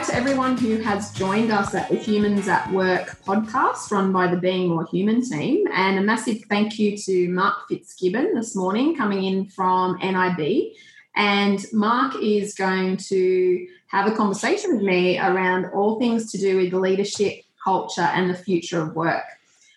hi to everyone who has joined us at the Humans at Work podcast run by the Being More Human team, and a massive thank you to Mark Fitzgibbon this morning coming in from NIB. And Mark is going to have a conversation with me around all things to do with leadership, culture and the future of work.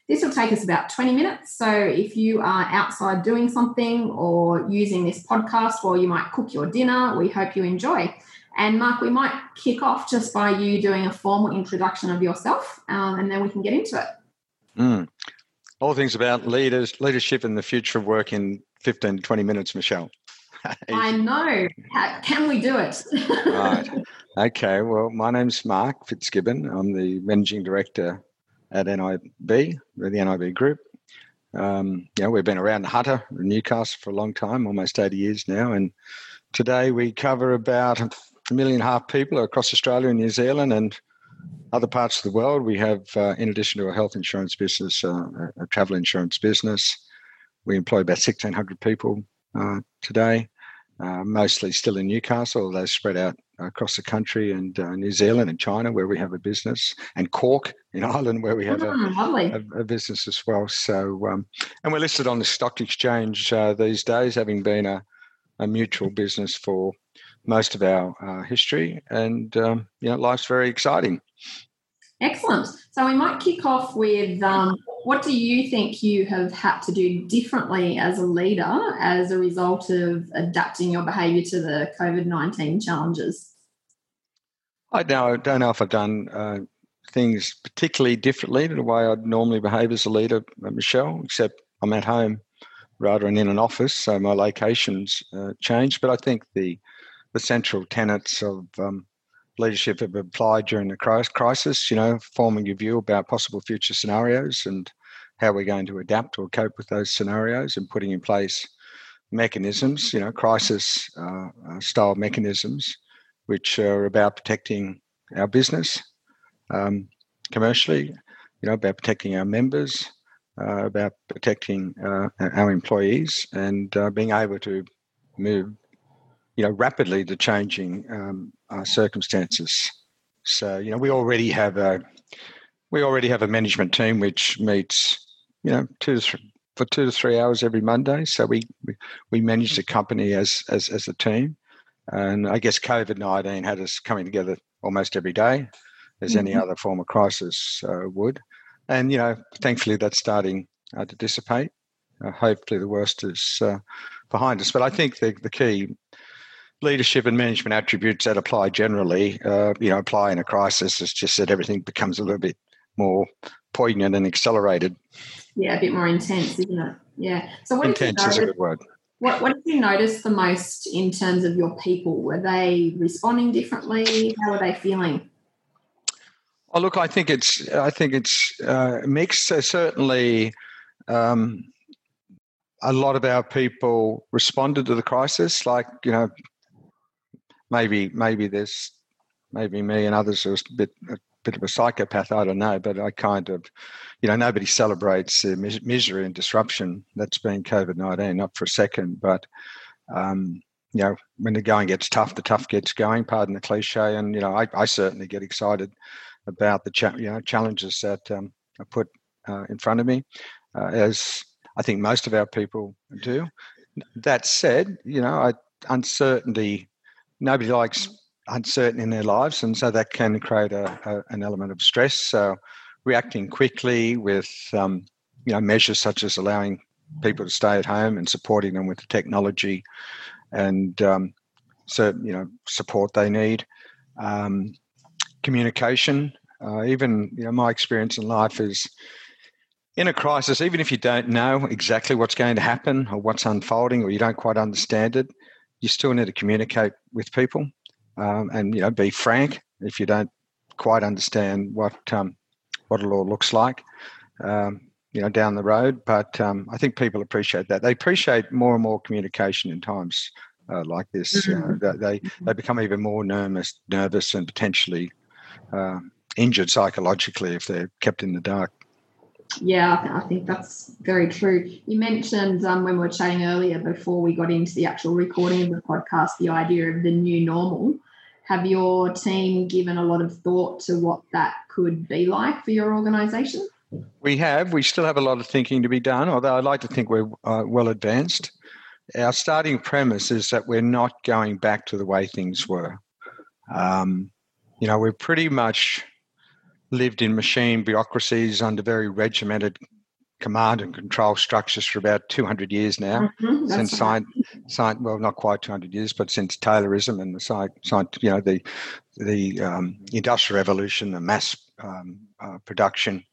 This will take us about 20 minutes, so if you are outside doing something or using this podcast while you might cook your dinner, we hope you enjoy. And Mark, we might kick off just by you doing a formal introduction of yourself, and then we can get into it. All things about leadership and the future of work in 15 to 20 minutes, Michelle. I know. Can we do it? Right. Okay. Well, my name's Mark Fitzgibbon. I'm the Managing Director at NIB, the NIB Group. We've been around Hunter, Newcastle for a long time, almost 80 years now. And today we cover about 1.5 million people across Australia and New Zealand and other parts of the world. We have, in addition to a health insurance business, a travel insurance business. We employ about 1,600 people today, mostly still in Newcastle, although spread out across the country and New Zealand and China, where we have a business, and Cork in Ireland, where we have a business as well. So, and we're listed on the stock exchange these days, having been a mutual business for most of our history, and life's very exciting. Excellent. So we might kick off with what do you think you have had to do differently as a leader as a result of adapting your behaviour to the COVID-19 challenges? I don't know if I've done things particularly differently to the way I'd normally behave as a leader, Michelle, except I'm at home rather than in an office, so my location's changed. But I think the central tenets of leadership have applied during the crisis, forming a view about possible future scenarios and how we're going to adapt or cope with those scenarios, and putting in place mechanisms, crisis style mechanisms, which are about protecting our business commercially, about protecting our members, about protecting our employees, and being able to move rapidly to changing circumstances. So, we already have a management team which meets, for 2 to 3 hours every Monday. So we manage the company as a team. And I guess COVID-19 had us coming together almost every day, as any other form of crisis would. And, thankfully that's starting to dissipate. Hopefully the worst is behind us. But I think the key leadership and management attributes that apply generally, apply in a crisis. It's just that everything becomes a little bit more poignant and accelerated. Yeah, a bit more intense, isn't it? Yeah. So what intense did you notice, is a good word. What did you notice the most in terms of your people? Were they responding differently? How were they feeling? Oh, look, I think it's mixed. So certainly, a lot of our people responded to the crisis, like Maybe me and others are a bit of a psychopath. I don't know, but I kind of, nobody celebrates the misery and disruption that's been COVID-19, not for a second. But when the going gets tough, the tough gets going. Pardon the cliche, and I certainly get excited about the challenges that are put in front of me, as I think most of our people do. That said, uncertainty. Nobody likes uncertain in their lives, and so that can create an element of stress. So reacting quickly with measures such as allowing people to stay at home and supporting them with the technology and certain support they need, communication. Even my experience in life is, in a crisis, even if you don't know exactly what's going to happen or what's unfolding, or you don't quite understand it, you still need to communicate with people, and be frank if you don't quite understand what it all looks like, down the road. But I think people appreciate that. They appreciate more and more communication in times like this. They become even more nervous, and potentially injured psychologically if they're kept in the dark. Yeah, I think that's very true. You mentioned when we were chatting earlier before we got into the actual recording of the podcast, the idea of the new normal, Have your team given a lot of thought to what that could be like for your organisation? We have. We still have a lot of thinking to be done, although I'd like to think we're well advanced. Our starting premise is that we're not going back to the way things were. You know, we've pretty much lived in machine bureaucracies under very regimented command and control structures for about 200 years now, since well, not quite 200 years, but since Taylorism and the Industrial Revolution, the mass production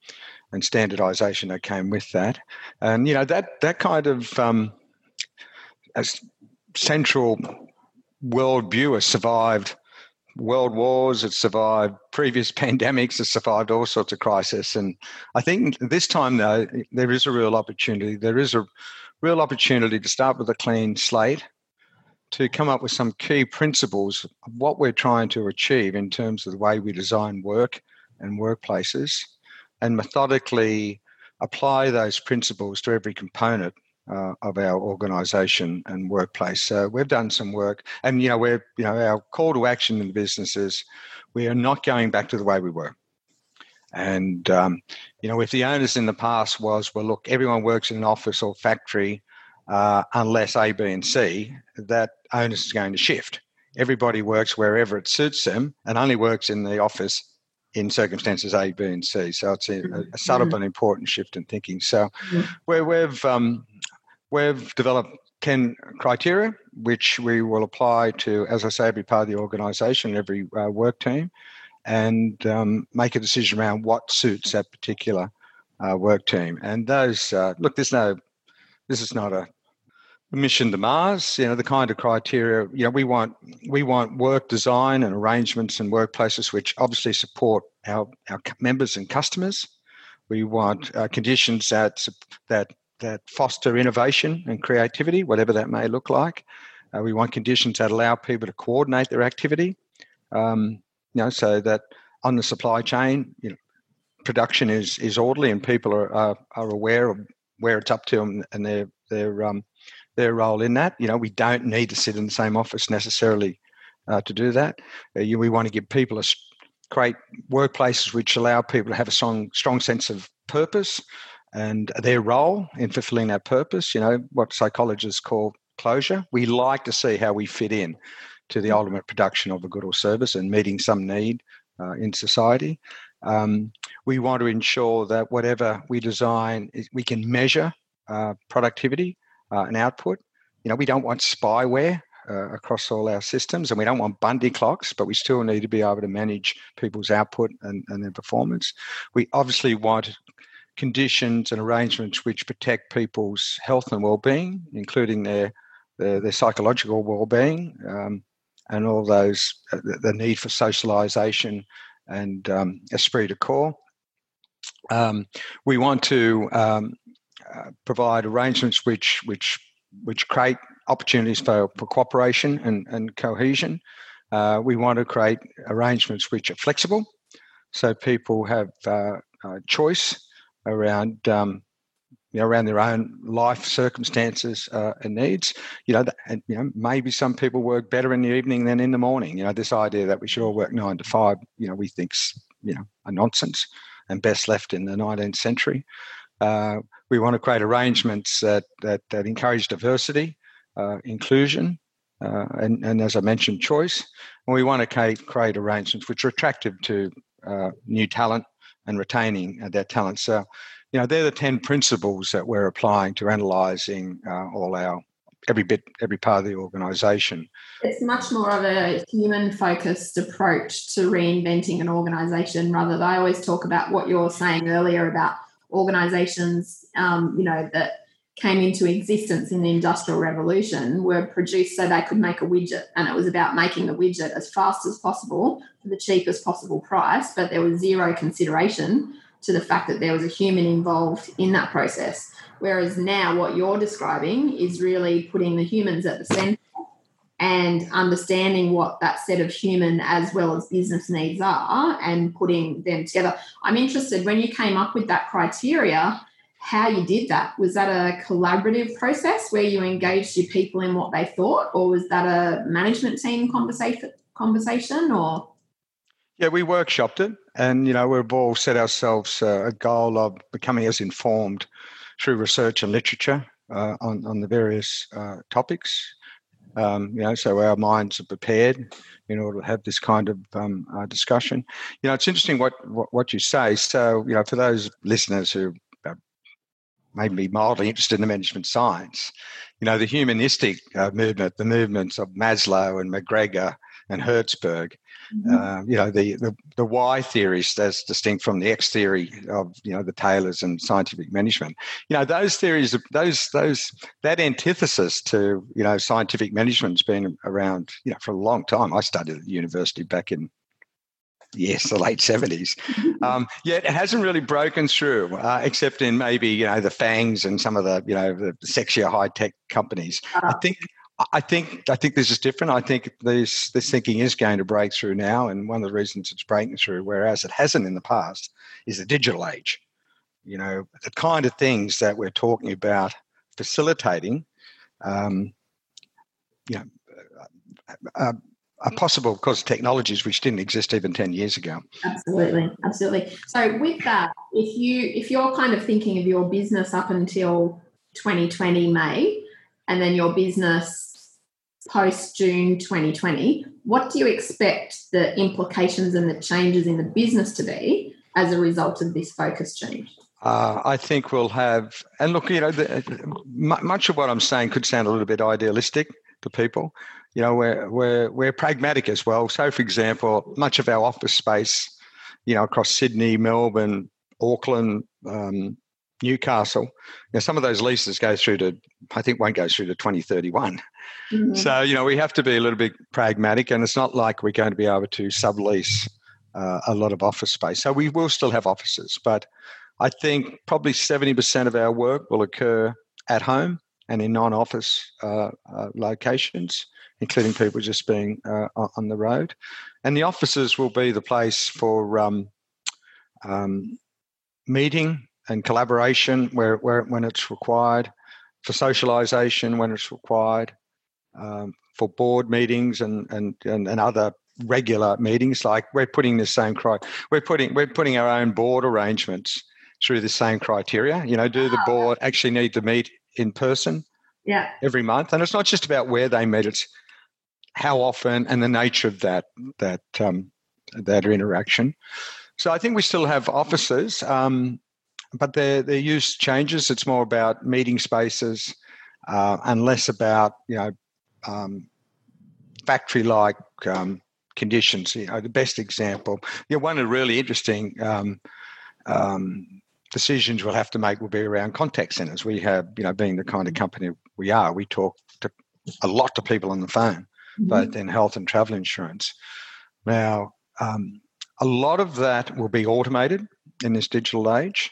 and standardisation that came with that, and you know that kind of as central worldview has survived world wars, it survived previous pandemics, it survived all sorts of crises. And I think this time, though, there is a real opportunity. There is a real opportunity to start with a clean slate, to come up with some key principles of what we're trying to achieve in terms of the way we design work and workplaces, and methodically apply those principles to every component of our organisation and workplace. So we've done some work, and our call to action in the business is we are not going back to the way we were. And if the onus in the past was, well, look, everyone works in an office or factory unless A, B, and C, that onus is going to shift. Everybody works wherever it suits them, and only works in the office in circumstances A, B, and C. So it's a subtle but important shift in thinking. So We've developed 10 criteria, which we will apply to, as I say, every part of the organisation, every work team, and make a decision around what suits that particular work team. And those, this is not a mission to Mars. You know, the kind of criteria, you know, we want work design and arrangements and workplaces which obviously support our members and customers. We want conditions that foster innovation and creativity, whatever that may look like. We want conditions that allow people to coordinate their activity, so that on the supply chain, production is orderly and people are aware of where it's up to and their role in that. We don't need to sit in the same office necessarily to do that. We want to give people create workplaces which allow people to have a strong sense of purpose and their role in fulfilling that purpose, what psychologists call closure. We like to see how we fit in to the ultimate production of a good or service and meeting some need in society. We want to ensure that whatever we design, we can measure productivity and output. We don't want spyware across all our systems, and we don't want Bundy clocks, but we still need to be able to manage people's output and their performance. We obviously want conditions and arrangements which protect people's health and well-being, including their psychological well-being, and all those, the need for socialisation and esprit de corps. We want to provide arrangements which create opportunities for cooperation and cohesion. We want to create arrangements which are flexible, so people have choice around their own life circumstances and needs. Maybe some people work better in the evening than in the morning. This idea that we should all work 9 to 5, we think's a nonsense and best left in the 19th century. We want to create arrangements that encourage diversity, inclusion, and as I mentioned, choice. And we want to create arrangements which are attractive to new talent and retaining that talent. So, they're the 10 principles that we're applying to analysing every part of the organisation. It's much more of a human-focused approach to reinventing an organisation rather than, I always talk about what you were saying earlier about organisations, that came into existence in the Industrial Revolution were produced so they could make a widget, and it was about making the widget as fast as possible for the cheapest possible price, but there was zero consideration to the fact that there was a human involved in that process. Whereas now what you're describing is really putting the humans at the centre and understanding what that set of human as well as business needs are and putting them together. I'm interested, when you came up with that criteria, how you did that. Was that a collaborative process where you engaged your people in what they thought, or was that a management team conversation conversation, or? Yeah, we workshopped it, and, you know, we've all set ourselves a goal of becoming as informed through research and literature on the various topics. You know, so our minds are prepared in order to have this kind of discussion. You know, it's interesting what you say. So, you know, for those listeners who may be mildly interested in management science, you know, the humanistic movement, the movements of Maslow and McGregor and Hertzberg, mm-hmm. You know, the why theories, that's distinct from the X theory of, you know, the Taylors and scientific management. You know, those theories, that antithesis to, you know, scientific management's been around, you know, for a long time. I studied at university back in the late 70s. Yet it hasn't really broken through, except in maybe, you know, the FANGs and some of the, you know, the sexier high tech companies. I think this is different. I think this thinking is going to break through now, and one of the reasons it's breaking through, whereas it hasn't in the past, is the digital age. You know, the kind of things that we're talking about facilitating, you know, are possible because of technologies which didn't exist even 10 years ago. Absolutely. So with that, if you're kind of thinking of your business up until 2020 May, and then your business post June 2020, what do you expect the implications and the changes in the business to be as a result of this focus change? I think we'll have, and look, you know, much of what I'm saying could sound a little bit idealistic to people. You know, we're pragmatic as well. So, for example, much of our office space, you know, across Sydney, Melbourne, Auckland, Newcastle, now some of those leases go through to, I think one goes through to 2031. Mm-hmm. So, you know, we have to be a little bit pragmatic, and it's not like we're going to be able to sublease a lot of office space. So we will still have offices, but I think probably 70% of our work will occur at home and in non-office locations, including people just being on the road. And the offices will be the place for meeting and collaboration where when it's required, for socialisation when it's required, for board meetings and other regular meetings. Like we're putting our own board arrangements through the same criteria. You know, do the board actually need to meet in person? Yeah, every month. And it's not just about where they meet; it's how often and the nature of that interaction. So I think we still have offices. But their use changes. It's more about meeting spaces and less about, you know, factory-like conditions. You know, the best example, you know, one of the really interesting decisions we'll have to make will be around contact centres. We have, you know, being the kind of company we are, we talk a lot to people on the phone, mm-hmm. both in health and travel insurance. Now, a lot of that will be automated in this digital age.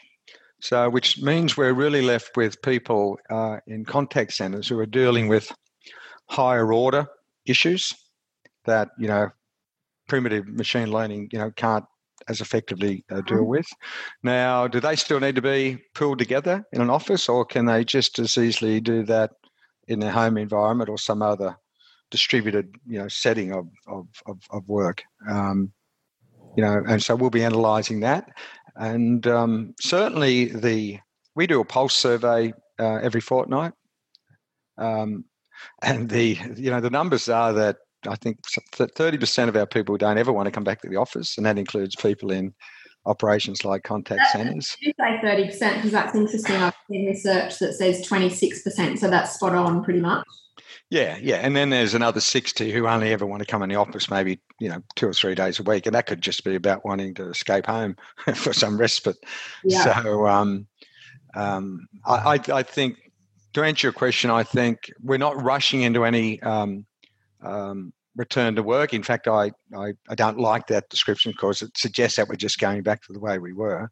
So, which means we're really left with people in contact centres who are dealing with higher order issues that, you know, primitive machine learning, you know, can't as effectively deal with. Now, do they still need to be pulled together in an office, or can they just as easily do that in their home environment or some other distributed, you know, setting of work? You know, and so we'll be analysing that. And certainly we do a pulse survey every fortnight, and the numbers are that I think 30% of our people don't ever want to come back to the office, and that includes people in operations like contact centres. You say 30% because that's interesting. I've seen research that says 26%, so that's spot on, pretty much. Yeah, and then there's another 60 who only ever want to come in the office maybe, you know, 2 or 3 days a week, and that could just be about wanting to escape home for some respite. Yeah. So I think, to answer your question, I think we're not rushing into any return to work. In fact, I don't like that description because it suggests that we're just going back to the way we were.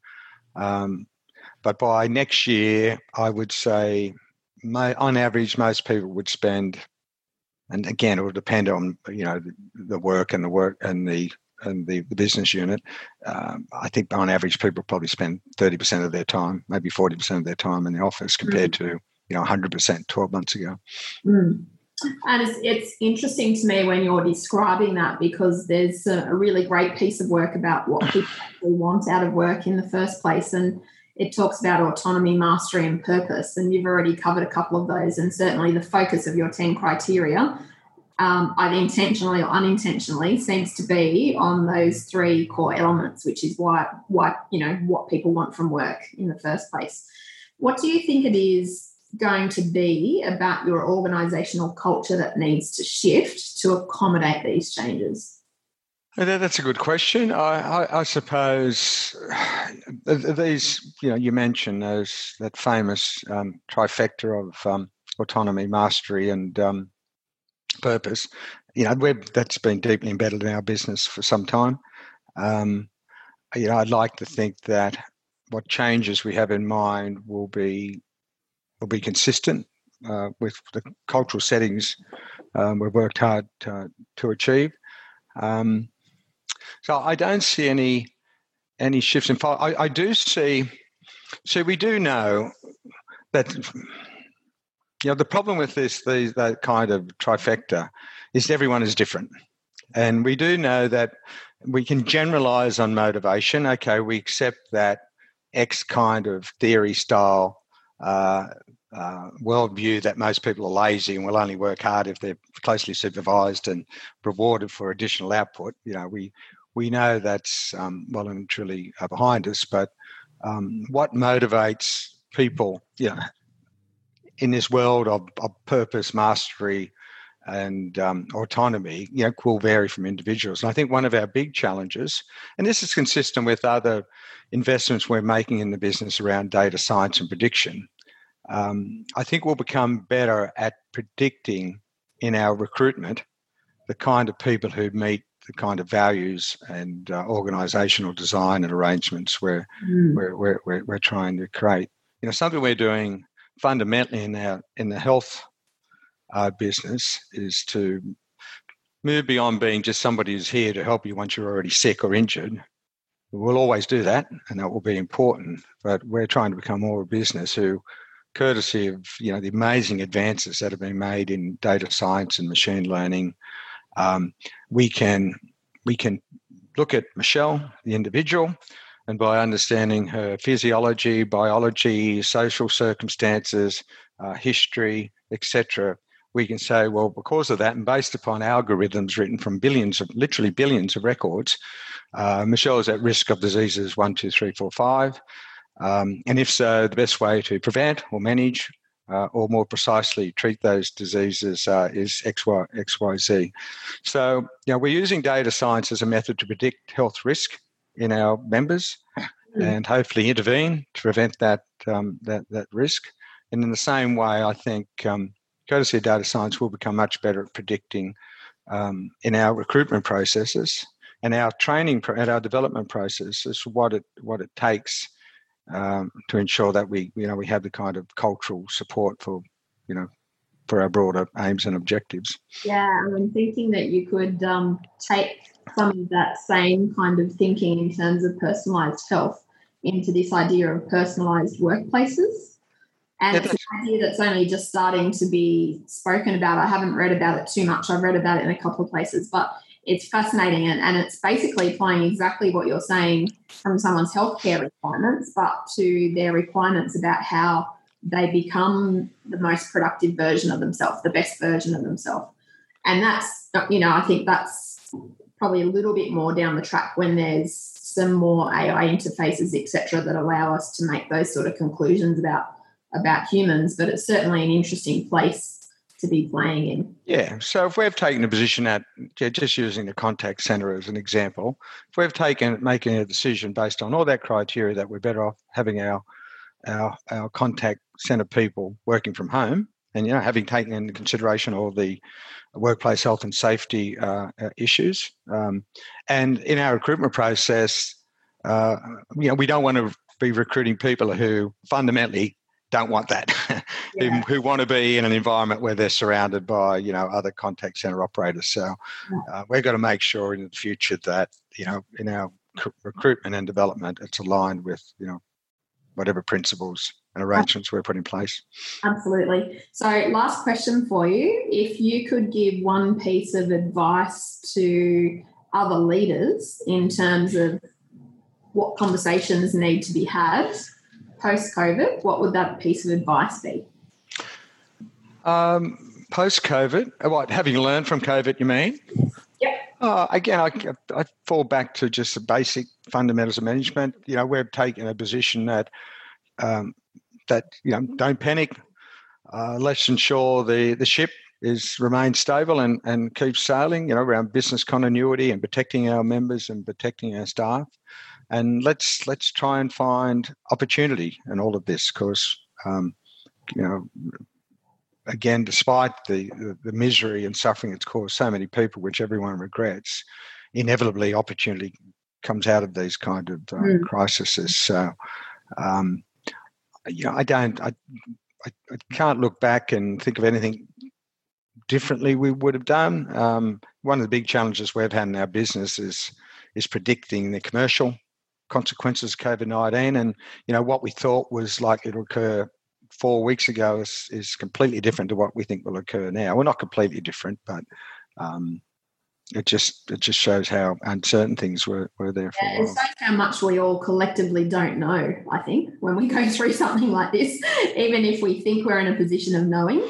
But by next year, I would say, on average, most people would spend, and again, it will depend on, you know, the work and the business unit. I think on average, people probably spend 30% of their time, maybe 40% of their time in the office compared to, you know, 100% 12 months ago. Mm. And it's interesting to me when you're describing that, because there's a really great piece of work about what people actually want out of work in the first place. And it talks about autonomy, mastery and purpose. And you've already covered a couple of those. And certainly the focus of your 10 criteria, either intentionally or unintentionally, seems to be on those three core elements, which is why what people want from work in the first place. What do you think it is going to be about your organisational culture that needs to shift to accommodate these changes? That's a good question. I suppose these, you mentioned those, that famous trifecta of autonomy, mastery and purpose. That's been deeply embedded in our business for some time. I'd like to think that what changes we have in mind will be consistent with the cultural settings we've worked hard to achieve. So I don't see any shifts in file. I do see. So we do know that the problem with that kind of trifecta is everyone is different, and we do know that we can generalize on motivation. Okay, we accept that X kind of theory style worldview that most people are lazy and will only work hard if they're closely supervised and rewarded for additional output. We know that's well and truly behind us, but what motivates people in this world of purpose, mastery and autonomy will vary from individuals. And I think one of our big challenges, and this is consistent with other investments we're making in the business around data science and prediction, I think we'll become better at predicting in our recruitment the kind of people who meet the kind of values and organisational design and arrangements we're trying to create. Something we're doing fundamentally in the health business is to move beyond being just somebody who's here to help you once you're already sick or injured. We'll always do that, and that will be important, but we're trying to become more a business who, courtesy of the amazing advances that have been made in data science and machine learning, we can look at Michelle, the individual, and by understanding her physiology, biology, social circumstances, history, etc., we can say, well, because of that and based upon algorithms written from billions of records, Michelle is at risk of diseases 1, 2, 3, 4, 5. And if so, the best way to prevent or manage or more precisely treat those diseases is XYZ. So we're using data science as a method to predict health risk in our members and hopefully intervene to prevent that risk. And in the same way, I think courtesy of data science, will become much better at predicting in our recruitment processes and our training and our development processes what it takes to ensure that we have the kind of cultural support for our broader aims and objectives. Yeah, and I'm thinking that you could take some of that same kind of thinking in terms of personalised health into this idea of personalised workplaces. And it's an idea that's only just starting to be spoken about. I haven't read about it too much. I've read about it in a couple of places, but it's fascinating. And it's basically applying exactly what you're saying from someone's healthcare requirements, but to their requirements about how they become the most productive version of themselves, the best version of themselves. And that's, I think that's probably a little bit more down the track when there's some more AI interfaces, et cetera, that allow us to make those sort of conclusions about humans, but it's certainly an interesting place to be playing in. Yeah, so if we've taken a position at, just using the contact centre as an example, if we've making a decision based on all that criteria that we're better off having our contact centre people working from home, and having taken into consideration all the workplace health and safety issues, and in our recruitment process, we don't want to be recruiting people who fundamentally don't want that, yeah. who want to be in an environment where they're surrounded by, other contact centre operators. So we've got to make sure in the future that, in our recruitment and development, it's aligned with, whatever principles and arrangements were put in place. Absolutely. So last question for you. If you could give one piece of advice to other leaders in terms of what conversations need to be had post-COVID, what would that piece of advice be? Post-COVID, what, having learned from COVID, you mean? Yep. Again, I fall back to just the basic fundamentals of management. You know, we're taking a position that, don't panic. Let's ensure the ship remains stable and keeps sailing, you know, around business continuity and protecting our members and protecting our staff. And let's try and find opportunity in all of this because, again, despite the misery and suffering it's caused so many people, which everyone regrets, inevitably opportunity comes out of these kind of crises. So, I can't look back and think of anything differently we would have done. One of the big challenges we've had in our business is predicting the commercial consequences of COVID-19, and you know what we thought was likely to occur 4 weeks ago is completely different to what we think will occur now. Well, not completely different, but it just shows how uncertain things were there for a while. It shows how much we all collectively don't know, I think, when we go through something like this, even if we think we're in a position of knowing,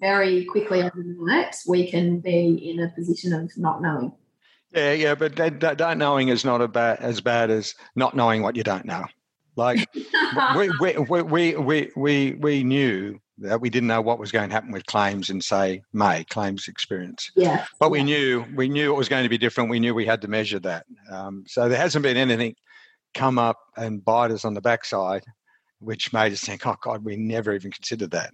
very quickly overnight we can be in a position of not knowing. Yeah, but don't knowing is not as bad as not knowing what you don't know. Like we knew that we didn't know what was going to happen with claims in, say, May, claims experience. Yeah. But we knew it was going to be different. We knew we had to measure that. So there hasn't been anything come up and bite us on the backside, which made us think, oh God, we never even considered that.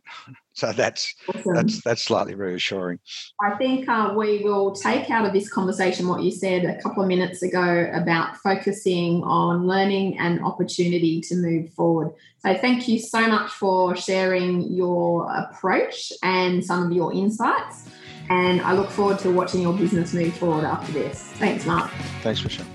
So that's awesome. That's slightly reassuring. I think we will take out of this conversation what you said a couple of minutes ago about focusing on learning and opportunity to move forward. So thank you so much for sharing your approach and some of your insights. And I look forward to watching your business move forward after this. Thanks, Mark. Thanks, Michelle.